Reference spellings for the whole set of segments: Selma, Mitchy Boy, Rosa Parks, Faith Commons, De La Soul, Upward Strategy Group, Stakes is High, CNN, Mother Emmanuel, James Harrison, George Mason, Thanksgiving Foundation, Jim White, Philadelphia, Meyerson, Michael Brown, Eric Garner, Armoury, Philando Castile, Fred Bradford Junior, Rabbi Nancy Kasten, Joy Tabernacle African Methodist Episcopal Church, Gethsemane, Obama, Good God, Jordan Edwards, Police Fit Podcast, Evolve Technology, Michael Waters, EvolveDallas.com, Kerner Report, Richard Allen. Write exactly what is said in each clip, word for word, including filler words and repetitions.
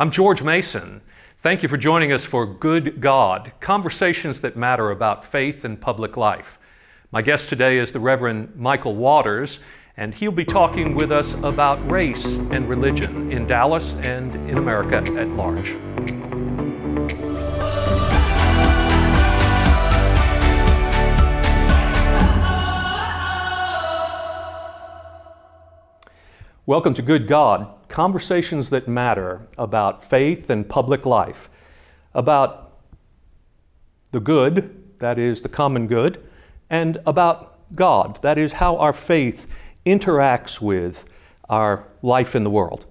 I'm George Mason. Thank you for joining us for Good God, conversations that matter about faith and public life. My guest today is the Reverend Michael Waters, and he'll be talking with us about race and religion in Dallas and in America at large. Welcome to Good God, conversations that matter about faith and public life, about the good, that is the common good, and about God, that is how our faith interacts with our life in the world.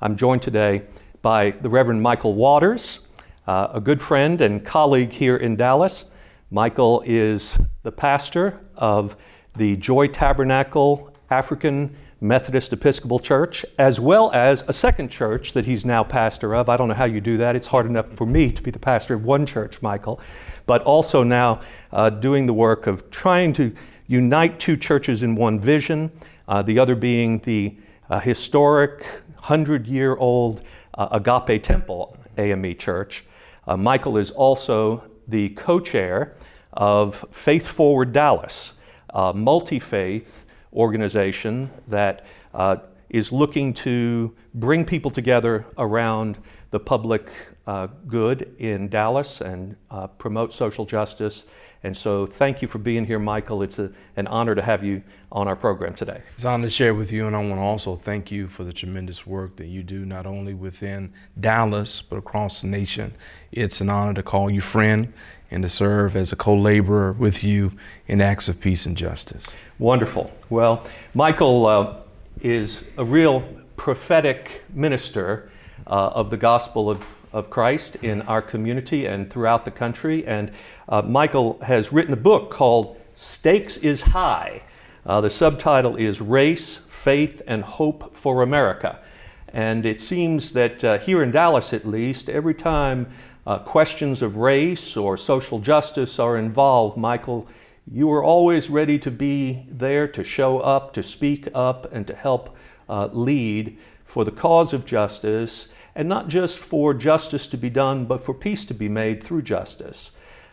I'm joined today by the Reverend Michael Waters, uh, a good friend and colleague here in Dallas. Michael is the pastor of the Joy Tabernacle African Methodist Episcopal Church, as well as a second church that he's now pastor of. I don't know how you do that. It's hard enough for me to be the pastor of one church, Michael, but also now uh, doing the work of trying to unite two churches in one vision, uh, the other being the uh, historic hundred-year-old uh, Agape Temple A M E Church. Uh, Michael is also the co-chair of Faith Forward Dallas, uh, multi-faith organization that uh, is looking to bring people together around the public uh, good in Dallas and uh, promote social justice. And so thank you for being here, Michael. It's a, an honor to have you on our program today. It's an honor to share with you, and I want to also thank you for the tremendous work that you do, not only within Dallas, but across the nation. It's an honor to call you friend and to serve as a co-laborer with you in acts of peace and justice. Wonderful. Well, Michael uh, is a real prophetic minister uh, of the gospel of, of Christ in our community and throughout the country. And uh, Michael has written a book called Stakes is High. Uh, the subtitle is Race, Faith, and Hope for America. And it seems that uh, here in Dallas, at least, every time Uh, questions of race or social justice are involved, Michael, you were always ready to be there, to show up, to speak up, and to help uh, lead for the cause of justice, and not just for justice to be done, but for peace to be made through justice.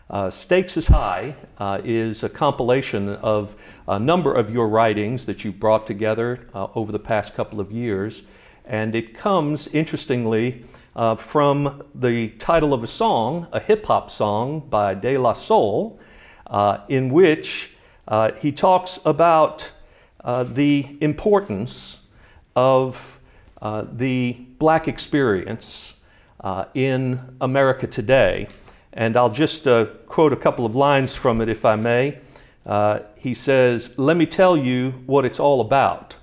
Uh, Stakes is High uh, is a compilation of a number of your writings that you brought together uh, over the past couple of years, and it comes, interestingly, Uh, from the title of a song, a hip-hop song by De La Soul, uh, in which uh, he talks about uh, the importance of uh, the black experience uh, in America today. And I'll just uh, quote a couple of lines from it, if I may. Uh, he says, "Let me tell you what it's all about.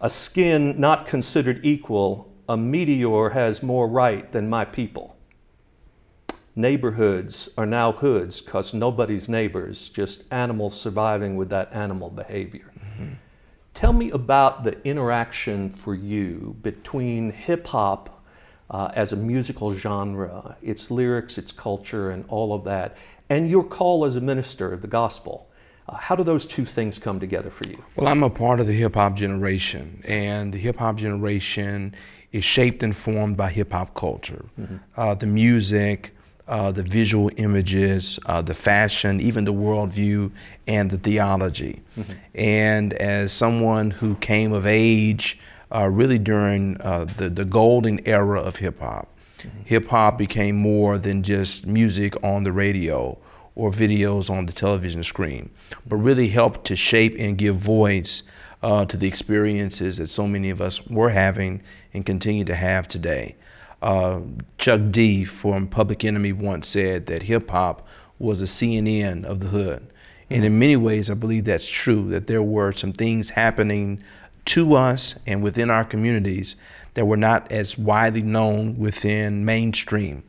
A skin not considered equal, a meteor has more right than my people. Neighborhoods are now hoods because nobody's neighbors, just animals surviving with that animal behavior." Mm-hmm. Tell me about the interaction for you between hip-hop uh, as a musical genre, its lyrics, its culture, and all of that, and your call as a minister of the gospel. Uh, how do those two things come together for you? Well, I'm a part of the hip-hop generation, and the hip-hop generation is shaped and formed by hip-hop culture. Mm-hmm. Uh, the music, uh, the visual images, uh, the fashion, even the worldview and the theology. Mm-hmm. And as someone who came of age uh, really during uh, the, the golden era of hip-hop, mm-hmm. hip-hop became more than just music on the radio or videos on the television screen, but really helped to shape and give voice Uh, to the experiences that so many of us were having and continue to have today. Uh, Chuck D from Public Enemy once said that hip hop was a C N N of the hood. Mm-hmm. And in many ways, I believe that's true, that there were some things happening to us and within our communities that were not as widely known within mainstream.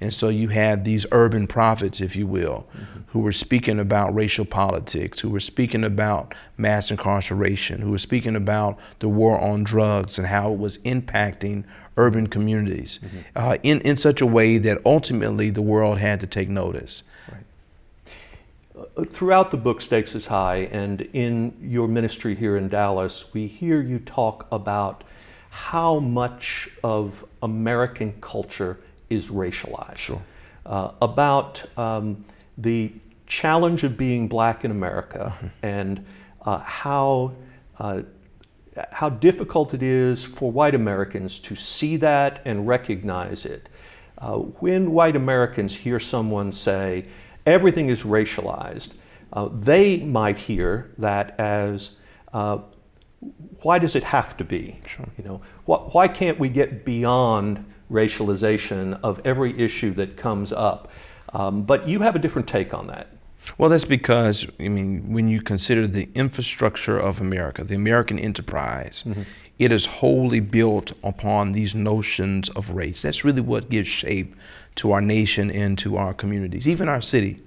And so you had these urban prophets, if you will, mm-hmm. who were speaking about racial politics, who were speaking about mass incarceration, who were speaking about the war on drugs and how it was impacting urban communities mm-hmm. uh, in, in such a way that ultimately the world had to take notice. Right. Uh, throughout the book, Stakes is High, and in your ministry here in Dallas, we hear you talk about how much of American culture is racialized. Sure. Uh, about um, the challenge of being black in America, mm-hmm. and uh, how uh, how difficult it is for white Americans to see that and recognize it. Uh, when white Americans hear someone say, everything is racialized, uh, they might hear that as, uh, why does it have to be? Sure. You know, wh- why can't we get beyond racialization of every issue that comes up? Um, but you have a different take on that. Well, that's because, I mean, when you consider the infrastructure of America, the American enterprise, mm-hmm. it is wholly built upon these notions of race. That's really what gives shape to our nation and to our communities, even our city.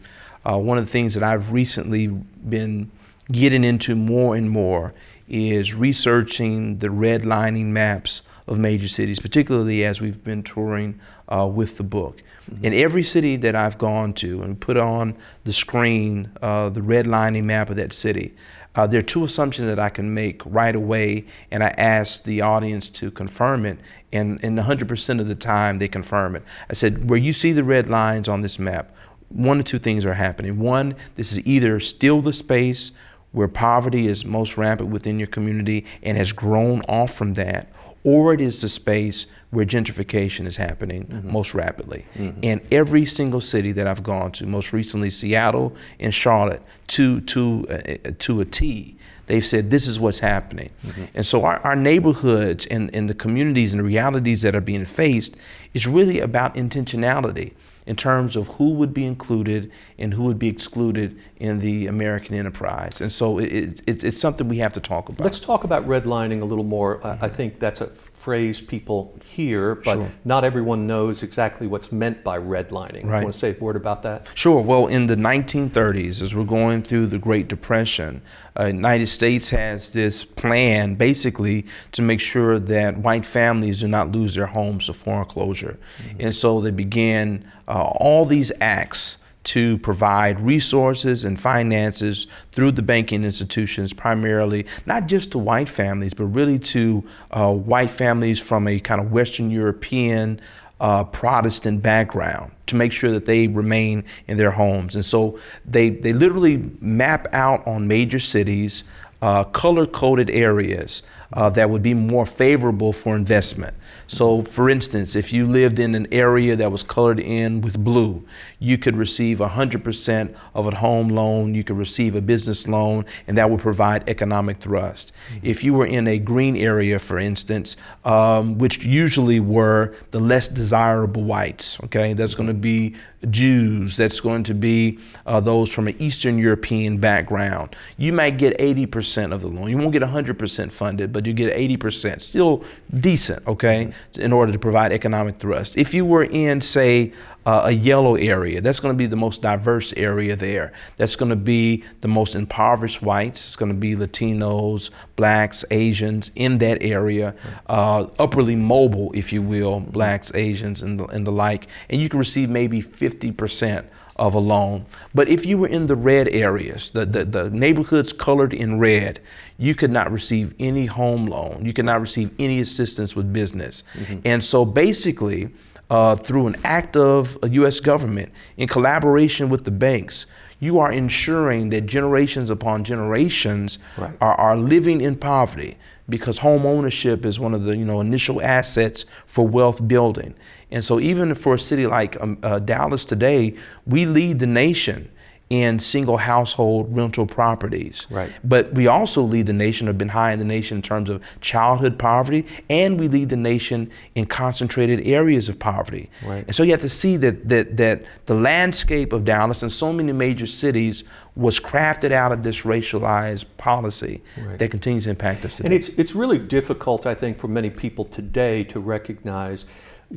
Uh, one of the things that I've recently been getting into more and more is researching the redlining maps of major cities, particularly as we've been touring uh, with the book. Mm-hmm. In every city that I've gone to and put on the screen, uh, the redlining map of that city, uh, there are two assumptions that I can make right away, and I ask the audience to confirm it, and, and one hundred percent of the time they confirm it. I said, where you see the red lines on this map, one or two things are happening. One, this is either still the space where poverty is most rampant within your community and has grown off from that, or it is the space where gentrification is happening mm-hmm. most rapidly. Mm-hmm. And every single city that I've gone to, most recently Seattle and Charlotte, to to uh, to a T, they've said this is what's happening. Mm-hmm. And so our, our neighborhoods and, and the communities and the realities that are being faced is really about intentionality in terms of who would be included and who would be excluded in the American enterprise. And so it, it, it, it's something we have to talk about. Let's talk about redlining a little more. Mm-hmm. I think that's a phrase people hear, but sure. not everyone knows exactly what's meant by redlining. Right. You want to say a word about that? Sure. Well, in the nineteen thirties, as we're going through the Great Depression, the uh, United States has this plan basically to make sure that white families do not lose their homes to foreclosure. Mm-hmm. And so they began Uh, all these acts to provide resources and finances through the banking institutions, primarily not just to white families, but really to uh, white families from a kind of Western European uh, Protestant background, to make sure that they remain in their homes. And so they, they literally map out on major cities Uh, color-coded areas uh, that would be more favorable for investment. So, for instance, if you lived in an area that was colored in with blue, you could receive one hundred percent of a home loan, you could receive a business loan, and that would provide economic thrust. Mm-hmm. If you were in a green area, for instance, um, which usually were the less desirable whites, okay, that's going to be Jews, that's going to be uh, those from an Eastern European background, you might get eighty percent of the loan. You won't get one hundred percent funded, but you get eighty percent, still decent, okay, mm-hmm. in order to provide economic thrust. If you were in, say, uh, a yellow area, that's going to be the most diverse area there. That's going to be the most impoverished whites. It's going to be Latinos, blacks, Asians in that area, uh, upperly mobile, if you will, blacks, Asians, and the, and the like. And you can receive maybe fifty percent of a loan. But if you were in the red areas, the, the, the neighborhoods colored in red, you could not receive any home loan. You could not receive any assistance with business. Mm-hmm. And so basically, uh, through an act of a U S government, in collaboration with the banks, you are ensuring that generations upon generations right. are, are living in poverty, because home ownership is one of the you know initial assets for wealth building. And so even for a city like um, uh, Dallas today, we lead the nation in single household rental properties. Right. But we also lead the nation, have been high in the nation in terms of childhood poverty, and we lead the nation in concentrated areas of poverty. Right. And so you have to see that that that the landscape of Dallas and so many major cities was crafted out of this racialized policy right. that continues to impact us today. And it's it's really difficult, I think, for many people today to recognize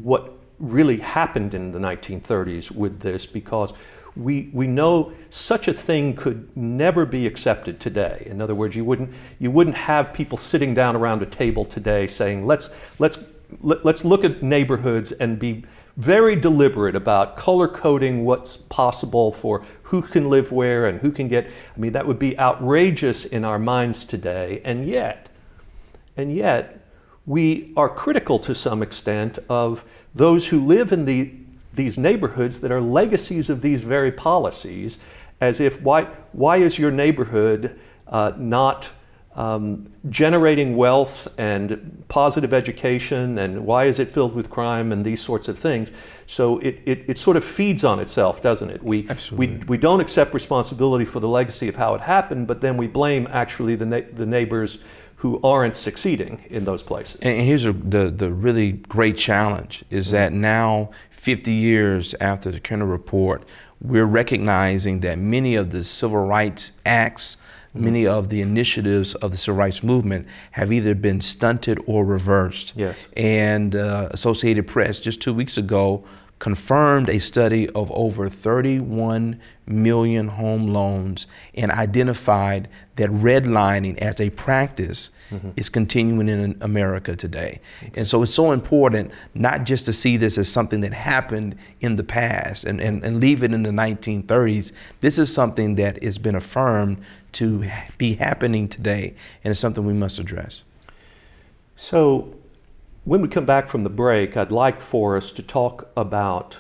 what really happened in the nineteen thirties with this, because we we know such a thing could never be accepted today. In other words, you wouldn't you wouldn't have people sitting down around a table today saying let's let's let's look at neighborhoods and be very deliberate about color coding what's possible for who can live where and who can get. I mean, that would be outrageous in our minds today, and yet and yet we are critical to some extent of those who live in the, these neighborhoods that are legacies of these very policies, as if why, why is your neighborhood uh, not um, generating wealth and positive education, and why is it filled with crime and these sorts of things? So it, it, it sort of feeds on itself, doesn't it? We, we we don't accept responsibility for the legacy of how it happened, but then we blame actually the na- the neighbors who aren't succeeding in those places. And here's a, the, the really great challenge is mm-hmm. that now, fifty years after the Kerner Report, we're recognizing that many of the civil rights acts, mm-hmm. many of the initiatives of the civil rights movement have either been stunted or reversed. Yes. And uh, Associated Press just two weeks ago confirmed a study of over thirty-one million home loans and identified that redlining as a practice mm-hmm. is continuing in America today. Okay. And so it's so important not just to see this as something that happened in the past and, and, and leave it in the nineteen thirties. This is something that has been affirmed to be happening today, and it's something we must address. So, when we come back from the break, I'd like for us to talk about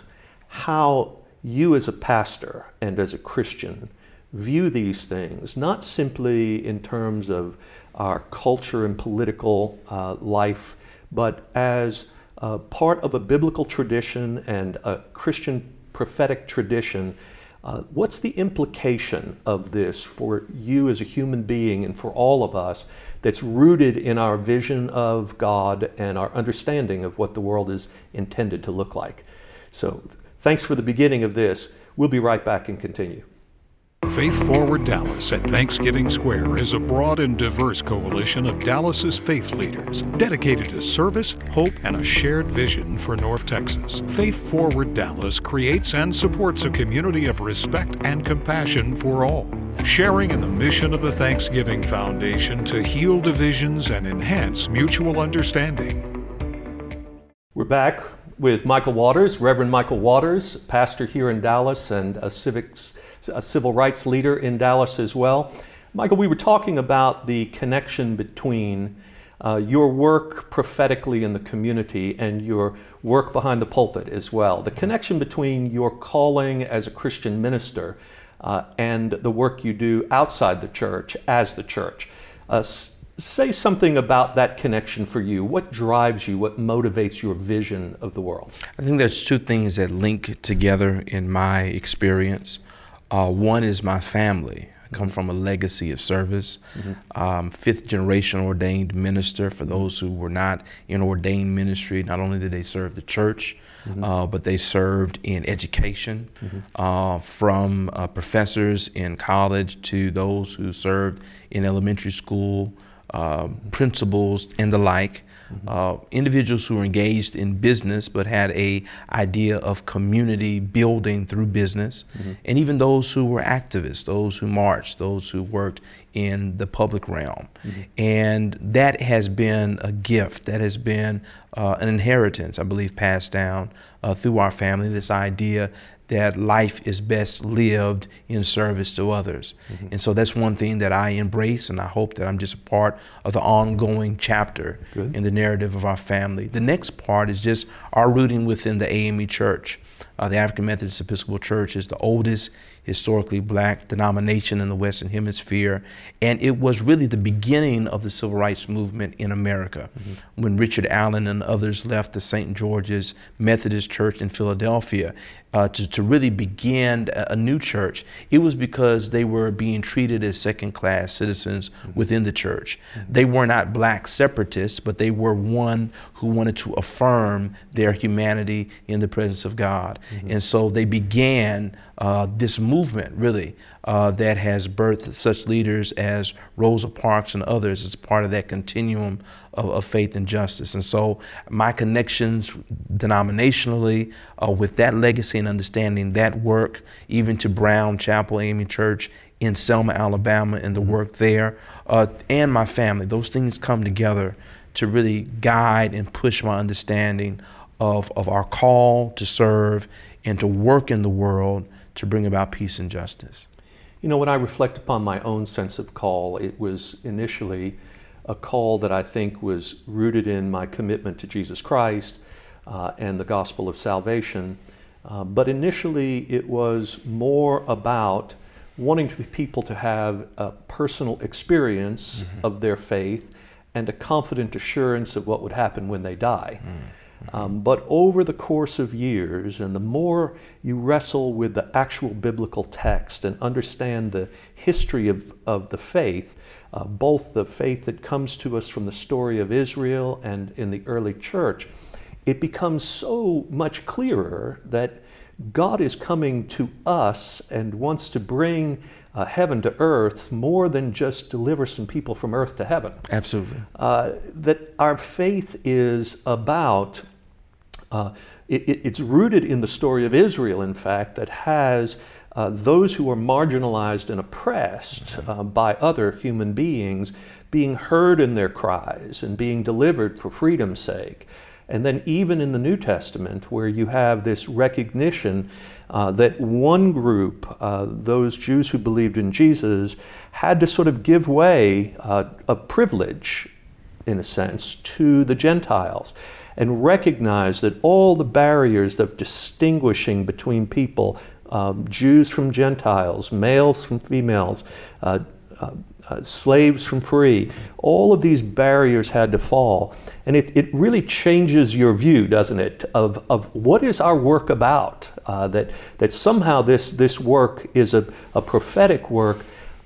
how you as a pastor and as a Christian view these things, not simply in terms of our culture and political uh, life, but as uh, part of a biblical tradition and a Christian prophetic tradition. Uh, what's the implication of this for you as a human being and for all of us that's rooted in our vision of God and our understanding of what the world is intended to look like? So thanks for the beginning of this. We'll be right back and continue. Faith Forward Dallas at Thanksgiving Square is a broad and diverse coalition of Dallas's faith leaders dedicated to service, hope, and a shared vision for North Texas. Faith Forward Dallas creates and supports a community of respect and compassion for all, sharing in the mission of the Thanksgiving Foundation to heal divisions and enhance mutual understanding. We're back with Michael Waters, Reverend Michael Waters, pastor here in Dallas and a civics, a civil rights leader in Dallas as well. Michael, we were talking about the connection between uh, your work prophetically in the community and your work behind the pulpit as well. The connection between your calling as a Christian minister uh, and the work you do outside the church as the church. Uh, Say something about that connection for you. What drives you? What motivates your vision of the world? I think there's two things that link together in my experience. Uh, one is my family. I come from a legacy of service. Mm-hmm. Um, fifth generation ordained minister. For those who were not in ordained ministry, not only did they serve the church, mm-hmm. uh, but they served in education, mm-hmm. uh, from uh, professors in college to those who served in elementary school, Uh, principals and the like, mm-hmm. uh, individuals who were engaged in business but had a idea of community building through business, mm-hmm. and even those who were activists, those who marched, those who worked in the public realm. Mm-hmm. And that has been a gift, that has been uh, an inheritance, I believe, passed down uh, through our family, this idea that life is best lived in service to others. Mm-hmm. And so that's one thing that I embrace, and I hope that I'm just a part of the ongoing chapter Good. In the narrative of our family. The next part is just our rooting within the A M E Church. Uh, the African Methodist Episcopal Church is the oldest historically black denomination in the Western Hemisphere, and it was really the beginning of the civil rights movement in America. Mm-hmm. When Richard Allen and others left the Saint George's Methodist Church in Philadelphia uh, to, to really begin a, a new church, it was because they were being treated as second-class citizens mm-hmm. within the church. Mm-hmm. They were not black separatists, but they were one who wanted to affirm their humanity in the presence of God. Mm-hmm. And so they began uh, this movement, really, uh, that has birthed such leaders as Rosa Parks and others as part of that continuum of, of faith and justice. And so my connections denominationally uh, with that legacy and understanding that work, even to Brown Chapel A M E Church in Selma, Alabama, and the mm-hmm. work there, uh, and my family, those things come together to really guide and push my understanding Of, of our call to serve and to work in the world to bring about peace and justice. You know, when I reflect upon my own sense of call, it was initially a call that I think was rooted in my commitment to Jesus Christ uh, and the gospel of salvation. Uh, but initially it was more about wanting to people to have a personal experience mm-hmm. of their faith and a confident assurance of what would happen when they die. Mm-hmm. Um, but over the course of years, and the more you wrestle with the actual biblical text and understand the history of, of the faith, uh, both the faith that comes to us from the story of Israel and in the early church, it becomes so much clearer that God is coming to us and wants to bring uh, heaven to earth more than just deliver some people from earth to heaven. Absolutely. Uh, that our faith is about, uh, it, it, it's rooted in the story of Israel, in fact, that has uh, those who are marginalized and oppressed uh, by other human beings being heard in their cries and being delivered for freedom's sake. And then even in the New Testament, where you have this recognition uh, that one group, uh, those Jews who believed in Jesus, had to sort of give way uh, of privilege, in a sense, to the Gentiles, and recognize that all the barriers of distinguishing between people, um, Jews from Gentiles, males from females, uh, uh, Uh, slaves from free, all of these barriers had to fall. And it, it really changes your view, doesn't it, of, of what is our work about? Uh, that that somehow this this work is a, a prophetic work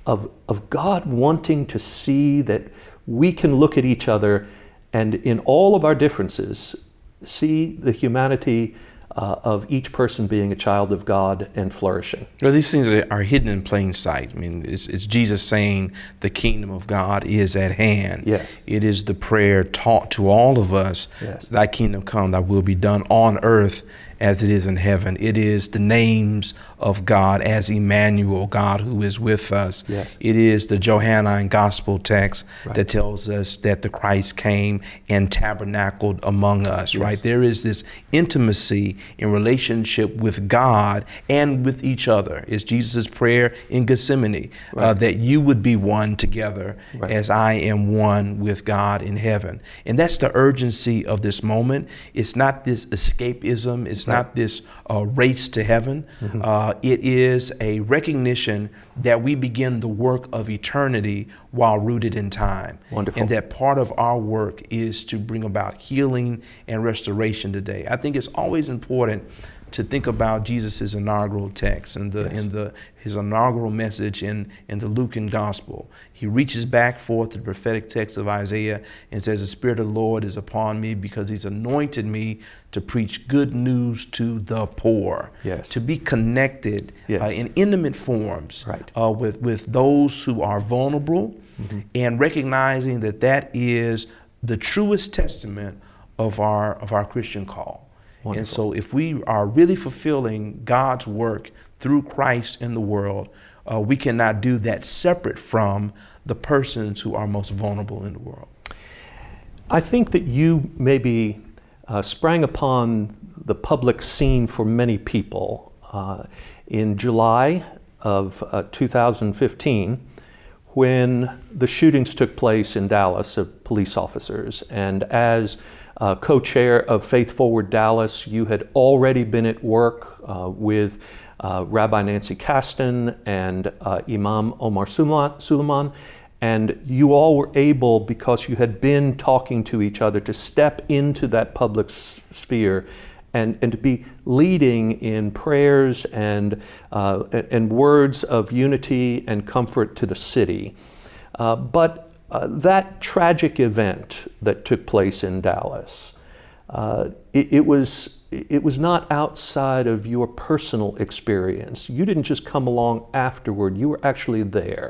of of God wanting to see that we can look at each other and in all of our differences, see the humanity Uh, of each person being a child of God and flourishing. Well, these things are, are hidden in plain sight. I mean, it's, it's Jesus saying the kingdom of God is at hand. Yes. It is the prayer taught to all of us, yes. Thy kingdom come, thy will be done on earth as it is in heaven. It is the names of God as Emmanuel, God who is with us. Yes. It is the Johannine gospel text right. that tells us that the Christ came and tabernacled among us, yes. right? There is this intimacy in relationship with God and with each other. It's Jesus' prayer in Gethsemane, right. uh, that you would be one together right. as I am one with God in heaven. And that's the urgency of this moment. It's not this escapism. It's right. not this uh, race to heaven. Mm-hmm. Uh, it is a recognition that we begin the work of eternity while rooted in time. Wonderful. And that part of our work is to bring about healing and restoration today. I think it's always important to think about Jesus' inaugural text and the yes. and the his inaugural message in, in the Lucan gospel. He reaches back forth the prophetic text of Isaiah and says, the Spirit of the Lord is upon me because he's anointed me to preach good news to the poor, yes. to be connected yes. uh, in intimate forms right. uh, with, with those who are vulnerable mm-hmm. and recognizing that that is the truest testament of our of our Christian call. Wonderful. And so if we are really fulfilling God's work through Christ in the world, uh, we cannot do that separate from the persons who are most vulnerable in the world. I think that you maybe uh, sprang upon the public scene for many people uh, in July of uh, two thousand fifteen when the shootings took place in Dallas of police officers. And as Uh, co-chair of Faith Forward Dallas, you had already been at work uh, with uh, Rabbi Nancy Kasten and uh, Imam Omar Suleiman, and you all were able, because you had been talking to each other, to step into that public s- sphere and, and to be leading in prayers and, uh, and words of unity and comfort to the city. Uh, but Uh, that tragic event that took place in Dallas, uh, it, it was it was not outside of your personal experience. You didn't just come along afterward. You were actually there.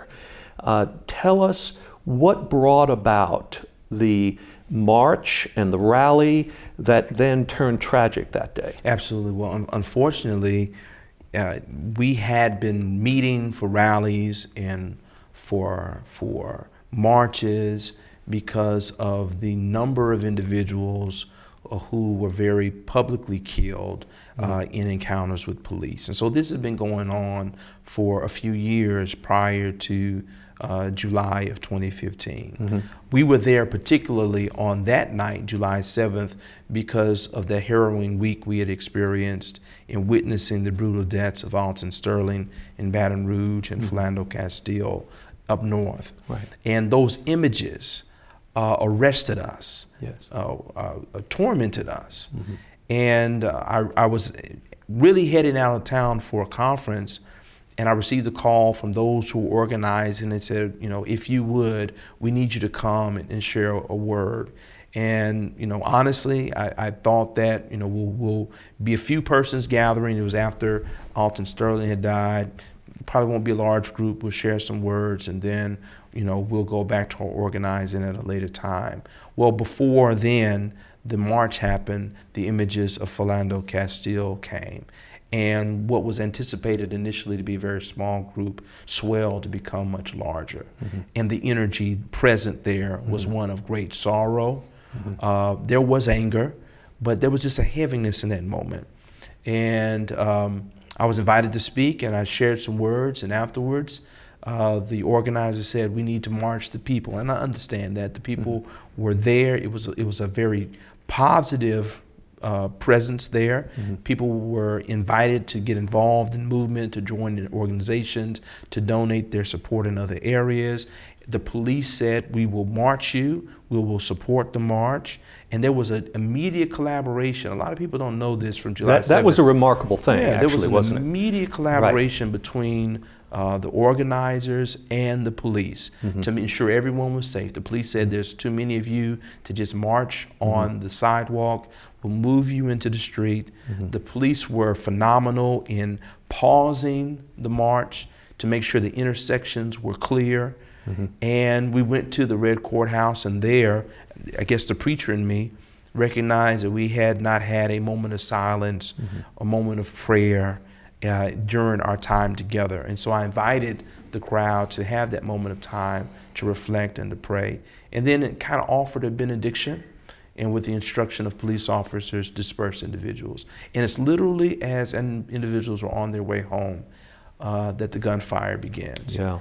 Uh, tell us what brought about the march and the rally that then turned tragic that day. Absolutely. Well, un- unfortunately, uh, we had been meeting for rallies and for for. marches because of the number of individuals who were very publicly killed uh, in encounters with police. And so this has been going on for a few years prior to uh, July of twenty fifteen. Mm-hmm. We were there particularly on that night, July seventh, because of the harrowing week we had experienced in witnessing the brutal deaths of Alton Sterling in Baton Rouge and mm-hmm. Philando Castile up north. Right. And those images Uh, arrested us, yes. uh, uh, tormented us. Mm-hmm. And uh, I, I was really heading out of town for a conference, and I received a call from those who were organizing and said, you know, if you would, we need you to come and, and share a word. And, you know, honestly, I, I thought that, you know, we'll, we'll be a few persons gathering. It was after Alton Sterling had died. Probably won't be a large group. We'll share some words, and then, you know, we'll go back to our organizing at a later time. Well, before then, the march happened, the images of Philando Castile came, and what was anticipated initially to be a very small group swelled to become much larger. Mm-hmm. And the energy present there was mm-hmm. one of great sorrow. Mm-hmm. Uh, there was anger, but there was just a heaviness in that moment. And um, I was invited to speak, and I shared some words, and afterwards, Uh, the organizer said, we need to march the people. And I understand that. The people mm-hmm. were there. It was, it was a very positive uh, presence there. Mm-hmm. People were invited to get involved in movement, to join in organizations, to donate their support in other areas. The police said, we will march you, we will support the march. And there was an immediate collaboration. A lot of people don't know this from July that, seventh. That was a remarkable thing, yeah, actually, there was an wasn't immediate it? collaboration right. between Uh, the organizers and the police mm-hmm. to ensure everyone was safe. The police said, there's too many of you to just march mm-hmm. on the sidewalk. We'll move you into the street. Mm-hmm. The police were phenomenal in pausing the march to make sure the intersections were clear. Mm-hmm. And we went to the Red Courthouse, and there, I guess the preacher in me recognized that we had not had a moment of silence, mm-hmm. a moment of prayer, Uh, during our time together. And so I invited the crowd to have that moment of time to reflect and to pray. And then it kind of offered a benediction, and with the instruction of police officers, disperse individuals. And it's literally as an individuals were on their way home uh, that the gunfire begins. Yeah.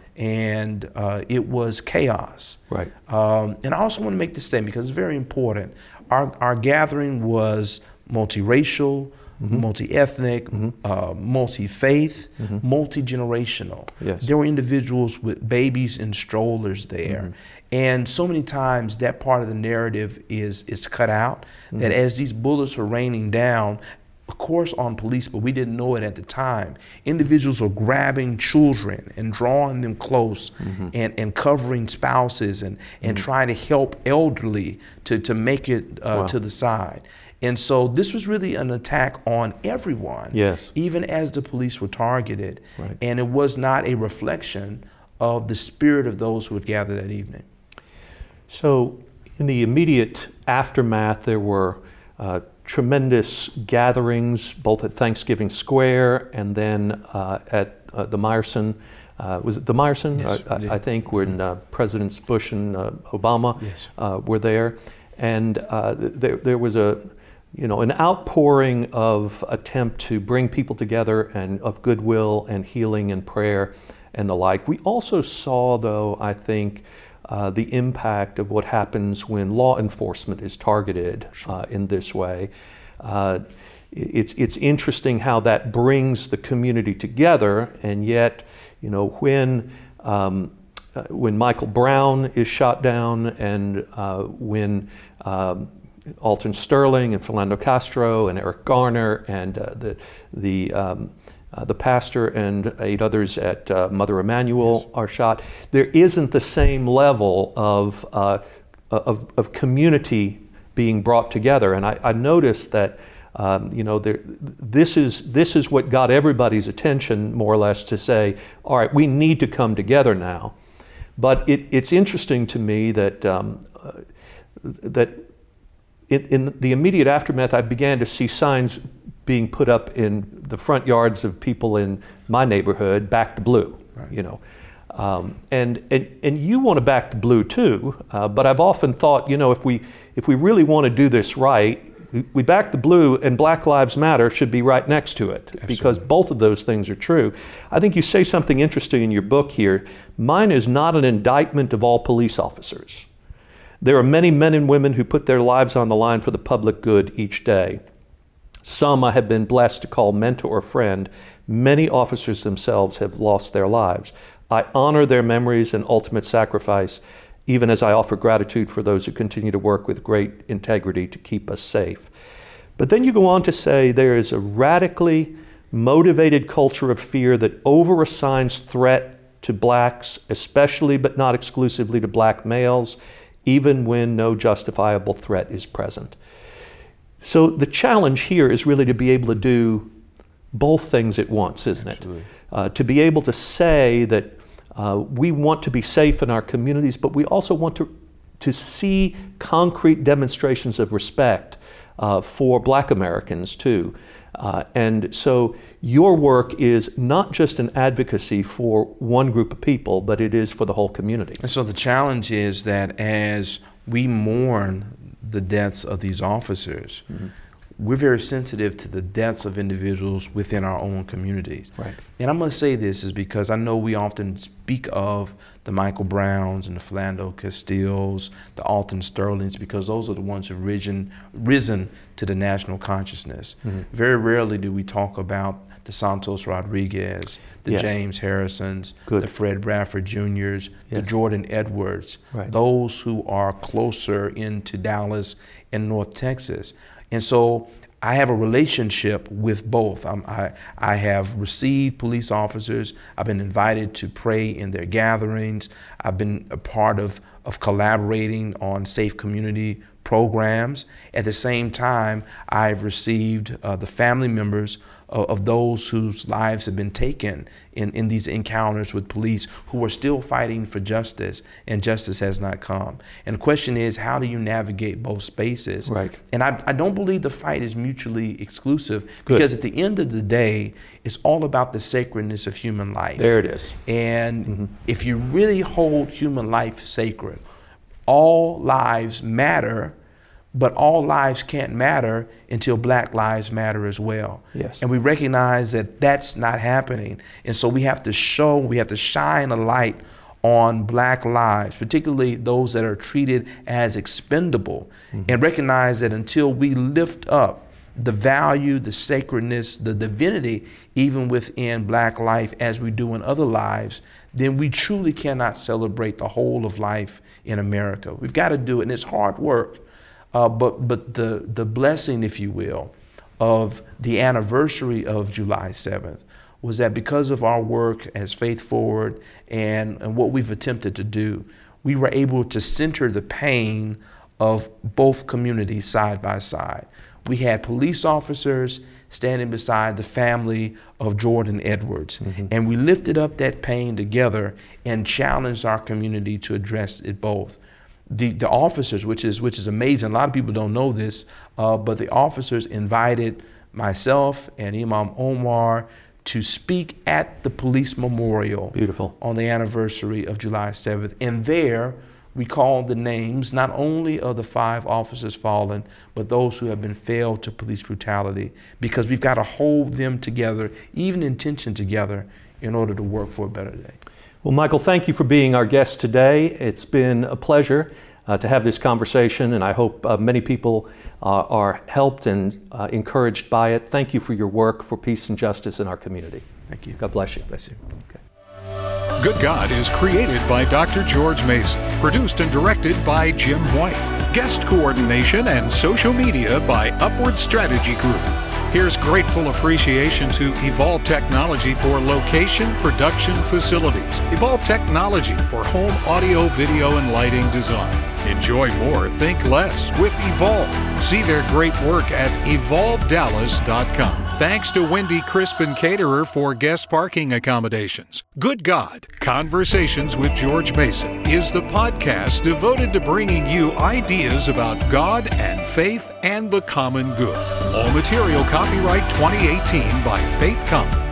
And uh, it was chaos. Right. Um, and I also want to make this statement because it's very important. Our, our gathering was multiracial, Mm-hmm. multi-ethnic, mm-hmm. uh, multi-faith, mm-hmm. multi-generational. Yes. There were individuals with babies and strollers there. Mm-hmm. And so many times that part of the narrative is, is cut out, mm-hmm. that as these bullets were raining down, of course on police, but we didn't know it at the time, individuals were grabbing children and drawing them close mm-hmm. and, and covering spouses and, and mm-hmm. trying to help elderly to, to make it uh, wow. to the side. And so this was really an attack on everyone, yes. even as the police were targeted. Right. And it was not a reflection of the spirit of those who had gathered that evening. So in the immediate aftermath, there were uh, tremendous gatherings, both at Thanksgiving Square and then uh, at uh, the Meyerson. Uh, was it the Meyerson? Yes, uh, I, I think when uh, Presidents Bush and uh, Obama yes. uh, were there. And uh, there, there was a... you know, an outpouring of attempt to bring people together and of goodwill and healing and prayer and the like. We also saw, though, I think, uh, the impact of what happens when law enforcement is targeted uh, in this way. Uh, it's it's interesting how that brings the community together, and yet, you know, when um, uh, when Michael Brown is shot down and uh, when um, Alton Sterling and Philando Castile and Eric Garner and uh, the the um, uh, the pastor and eight others at uh, Mother Emmanuel yes. are shot. There isn't the same level of uh, of, of community being brought together, and I, I noticed that um, you know there, this is this is what got everybody's attention more or less to say, all right, we need to come together now. But it, it's interesting to me that um, uh, that. In, in the immediate aftermath, I began to see signs being put up in the front yards of people in my neighborhood, back the blue, right. you know. Um, and, and and you want to back the blue too, uh, but I've often thought, you know, if we if we really want to do this right, we back the blue and Black Lives Matter should be right next to it. Absolutely. Because both of those things are true. I think you say something interesting in your book here. Mine is not an indictment of all police officers. There are many men and women who put their lives on the line for the public good each day. Some I have been blessed to call mentor or friend. Many officers themselves have lost their lives. I honor their memories and ultimate sacrifice, even as I offer gratitude for those who continue to work with great integrity to keep us safe. But then you go on to say there is a radically motivated culture of fear that overassigns threat to blacks, especially but not exclusively to black males, even when no justifiable threat is present. So the challenge here is really to be able to do both things at once, isn't Absolutely. It? Uh, to be able to say that uh, we want to be safe in our communities, but we also want to, to see concrete demonstrations of respect uh, for black Americans too. Uh, and so your work is not just an advocacy for one group of people, but it is for the whole community. And so the challenge is that as we mourn the deaths of these officers, mm-hmm. we're very sensitive to the deaths of individuals within our own communities. Right. And I'm going to say this is because I know we often speak of the Michael Browns and the Philando Castiles, the Alton Sterlings, because those are the ones who've risen, risen to the national consciousness. Mm-hmm. Very rarely do we talk about the Santos Rodriguez, the yes. James Harrisons, Good. The Fred Bradford Juniors, yes. the Jordan Edwards, right. those who are closer into Dallas and North Texas. And so I have a relationship with both. I'm, I I have received police officers. I've been invited to pray in their gatherings. I've been a part of, of collaborating on safe community programs. At the same time, I've received uh, the family members of, of those whose lives have been taken in, in these encounters with police who are still fighting for justice, and justice has not come. And the question is, how do you navigate both spaces? Right. And I, I don't believe the fight is mutually exclusive, because Good. At the end of the day, it's all about the sacredness of human life. There it is. And mm-hmm. if you really hold human life sacred, all lives matter, but all lives can't matter until Black lives matter as well. Yes. And we recognize that that's not happening. And so we have to show, we have to shine a light on Black lives, particularly those that are treated as expendable, mm-hmm. and recognize that until we lift up the value, the sacredness, the divinity, even within Black life as we do in other lives, then we truly cannot celebrate the whole of life in America. We've got to do it, and it's hard work, uh, but but the, the blessing, if you will, of the anniversary of July seventh was that because of our work as Faith Forward and, and what we've attempted to do, we were able to center the pain of both communities side by side. We had police officers standing beside the family of Jordan Edwards. Mm-hmm. And we lifted up that pain together and challenged our community to address it both. The the officers, which is which is amazing, a lot of people don't know this, uh, but the officers invited myself and Imam Omar to speak at the police memorial Beautiful. On the anniversary of July seventh. And there, we called the names not only of the five officers fallen, but those who have been failed to police brutality, because we've got to hold them together, even in tension together, in order to work for a better day. Well, Michael, thank you for being our guest today. It's been a pleasure uh, to have this conversation, and I hope uh, many people uh, are helped and uh, encouraged by it. Thank you for your work for peace and justice in our community. Thank you. God bless you. Bless you. Okay. Good God is created by Doctor George Mason, produced and directed by Jim White. Guest coordination and social media by Upward Strategy Group. Here's grateful appreciation to Evolve Technology for location production facilities. Evolve Technology for home audio, video, and lighting design. Enjoy more, think less with Evolve. See their great work at evolve dallas dot com. Thanks to Wendy Crispin Caterer for guest parking accommodations. Good God, Conversations with George Mason is the podcast devoted to bringing you ideas about God and faith and the common good. All material copyright twenty eighteen by Faith Commons.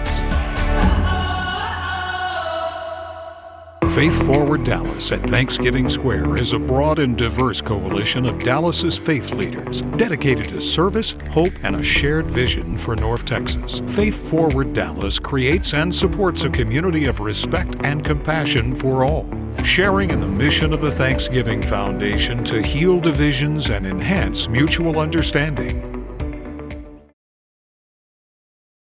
Faith Forward Dallas at Thanksgiving Square is a broad and diverse coalition of Dallas's faith leaders dedicated to service, hope, and a shared vision for North Texas. Faith Forward Dallas creates and supports a community of respect and compassion for all, sharing in the mission of the Thanksgiving Foundation to heal divisions and enhance mutual understanding.